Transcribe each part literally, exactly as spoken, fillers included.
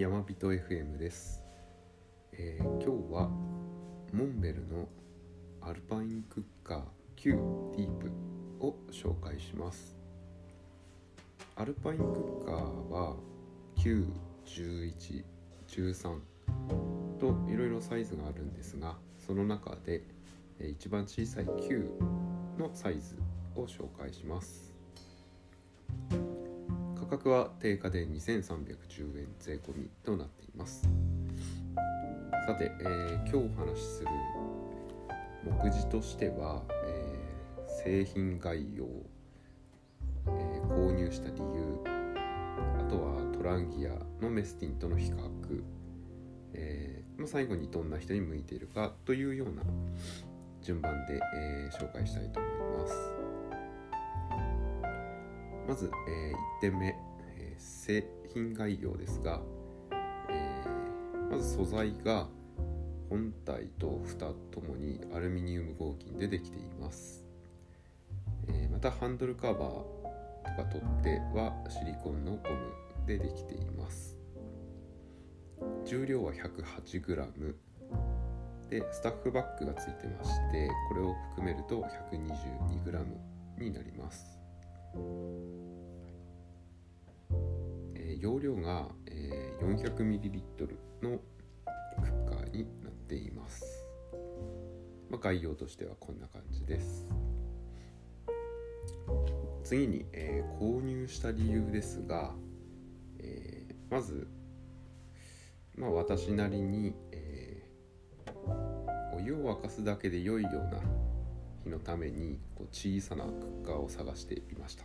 やまびと エフエム です、えー、今日はモンベルのアルパインクッカー Q ディープを紹介します。アルパインクッカーは キュー じゅういち じゅうさんといろいろサイズがあるんですが、その中で一番小さい Q のサイズを紹介します。価格は定価でにせんさんびゃくじゅうえん税込みとなっています。さて、えー、今日お話しする目次としては、えー、製品概要、えー、購入した理由、あとはトランギアのメスティンとの比較、えー、最後にどんな人に向いているかというような順番で、えー、紹介したいと思います。まず、えー、いってんめ、えー、製品概要ですが、えー、まず素材が本体と蓋ともにアルミニウム合金でできています。えー、またハンドルカバーとか取っ手はシリコンのゴムでできています。重量は ひゃくはちグラム で、スタッフバッグがついてまして、これを含めると ひゃくにじゅうにグラム になります。えー、容量が、えー、よんひゃくミリリットル のクッカーになっています。まあ、概要としてはこんな感じです。次に、えー、購入した理由ですが、えー、まず、まあ、私なりに、えー、お湯を沸かすだけで良いような日のためにこう小さなクッカーを探していました。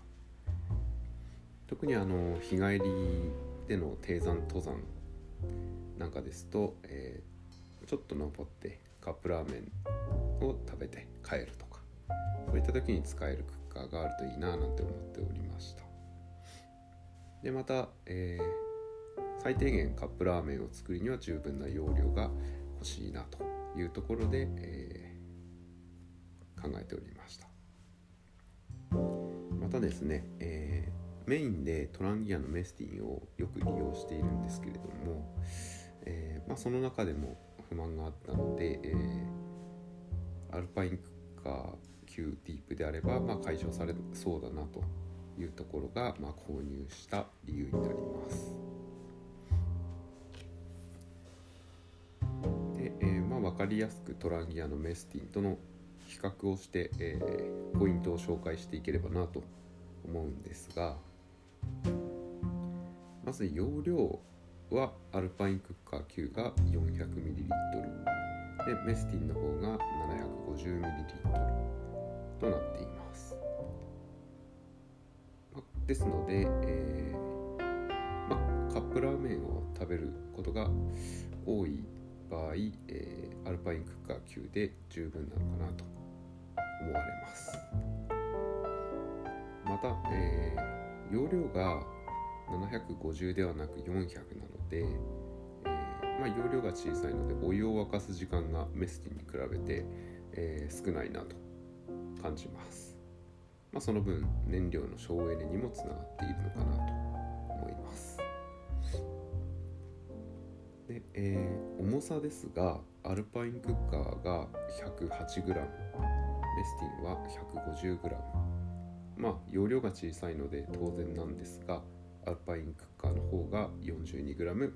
特にあの日帰りでの低山登山なんかですと、えー、ちょっと登ってカップラーメンを食べて帰るとか、そういった時に使えるクッカーがあるといいななんて思っておりました。でまた、えー、最低限カップラーメンを作るには十分な容量が欲しいなというところで、えー、考えておりました。またですね、えーメインでトランギアのメスティンをよく利用しているんですけれども、えーまあ、その中でも不満があったので、えー、アルパインクッカー Q ディープであれば、まあ、解消されそうだなというところが、まあ、購入した理由になります。で、えーまあ、分かりやすくトランギアのメスティンとの比較をして、えー、ポイントを紹介していければなと思うんですが、まず容量はアルパインクッカー Q が よんひゃくミリリットル で、メスティンの方が ななひゃくごじゅうミリリットル となっています。ですので、えーま、カップラーメンを食べることが多い場合、えー、アルパインクッカー Q で十分なのかなと思われます。また、えー、容量がななひゃくごじゅうではなくよんひゃくなので、えーまあ、容量が小さいのでお湯を沸かす時間がメスティンに比べて、えー、少ないなと感じます。まあ、その分燃料の省エネにもつながっているのかなと思います。で、えー、重さですが、アルパインクッカーが ひゃくはちグラム、 メスティンは ひゃくごじゅうグラム、まあ、容量が小さいので当然なんですが、アルパインクッカーの方が よんじゅうにグラム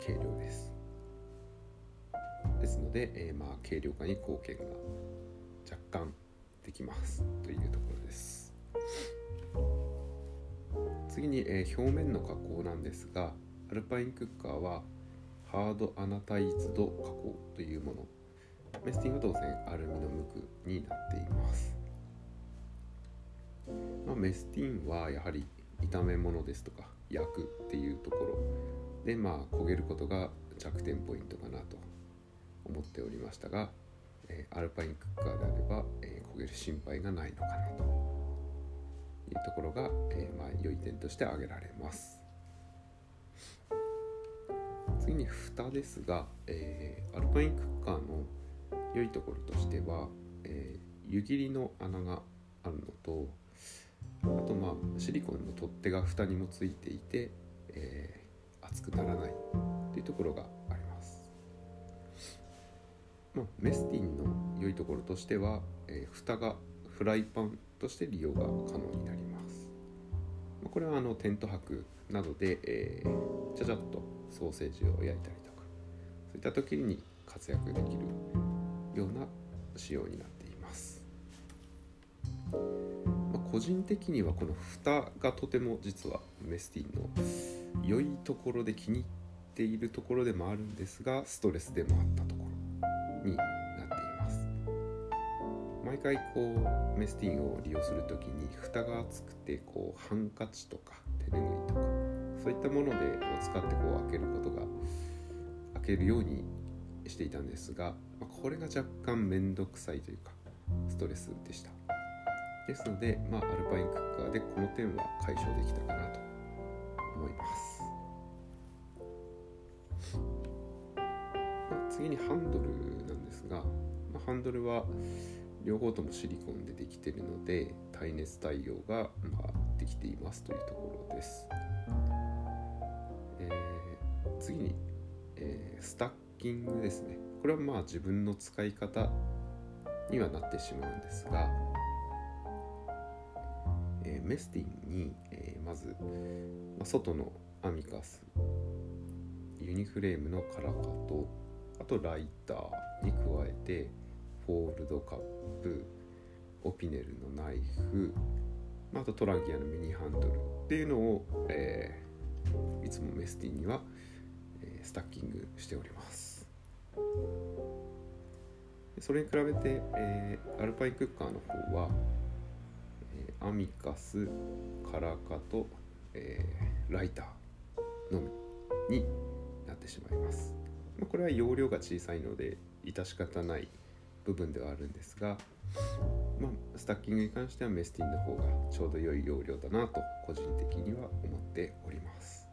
軽量です。ですので、えー、まあ軽量化に貢献が若干できますというところです。次に、えー、表面の加工なんですが、アルパインクッカーはハードアナタイズド加工というもの、メスティンは当然アルミの無垢になっています。まあ、メスティンはやはり炒め物ですとか焼くっていうところで、まあ焦げることが弱点ポイントかなと思っておりましたが、えー、アルパインクッカーであれば、えー、焦げる心配がないのかなというところが、えーまあ、良い点として挙げられます。次に蓋ですが、えー、アルパインクッカーの良いところとしては、えー、湯切りの穴があるのと、あとまあシリコンの取っ手が蓋にもついていて、えー、熱くならないというところがあります。まあ、メスティンの良いところとしては、えー、蓋がフライパンとして利用が可能になります。まあ、これはあのテント泊などで、えー、ちゃちゃっとソーセージを焼いたりとか、そういった時に活躍できるような仕様になっています。まあ、個人的にはこの蓋がとても実はメスティンの良いところで気に入っているところでもあるんですが、ストレスでもあったところになっています。毎回こうメスティンを利用するときに蓋が厚くてこうハンカチとか手ぬぐいとかそういったもので使ってこう開けることが開けるようにしていたんですが、これが若干めんどくさいというかストレスでした。ですので、まあ、アルパインクッカーでこの点は解消できたかなと思います。次にハンドルなんですが、ハンドルは両方ともシリコンでできているので耐熱対応ができていますというところです。えー、次に、えー、スタッキングですね。これはまあ自分の使い方にはなってしまうんですが、えー、メスティンに、えー、まず外のアミカス、ユニフレームのカラカと、あとライターに加えてフォールドカップ、オピネルのナイフ、あとトラギアのミニハンドルっていうのを、えー、いつもメスティンにはスタッキングしております。それに比べて、えー、アルパインクッカーの方は、えー、アミカス、カラカと、えー、ライターのみになってしまいます。これは容量が小さいので致し方ない部分ではあるんですが、まあ、スタッキングに関してはメスティンの方がちょうど良い容量だなと個人的には思っております。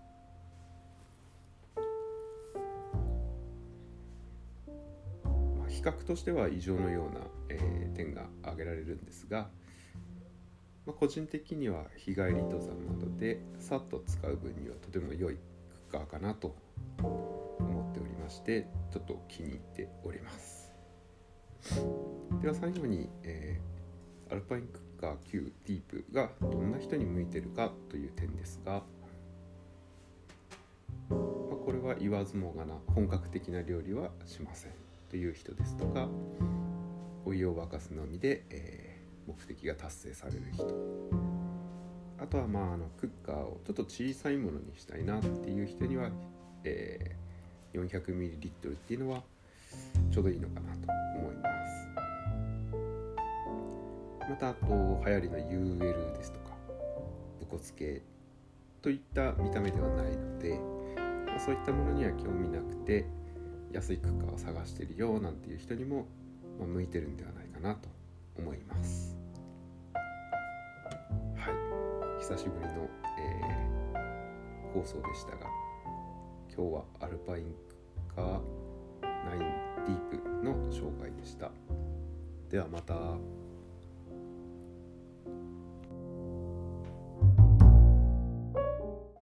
まあ、比較としては異常のような、えー、点が挙げられるんですが、まあ、個人的には日帰り登山などでさっと使う分にはとても良いクッカーかなと思っておりまして、ちょっと気に入っております。では最後に、えー、アルパインクッカー Q ディープがどんな人に向いてるかという点ですが、まあ、これは言わずもがな本格的な料理はしませんという人ですとか、お湯を沸かすのみで、えー目的が達成される人、あとはまああのクッカーをちょっと小さいものにしたいなっていう人には、えー、よんひゃくミリリットル っていうのはちょうどいいのかなと思います。またあと流行りの ユーエル ですとか武骨系といった見た目ではないので、まあ、そういったものには興味なくて安いクッカーを探してるよなんていう人にも、まあ、向いてるんではないかなと思います。はい、久しぶりの、えー、放送でしたが、今日はアルパインクッカーナインディープの紹介でした。ではまた。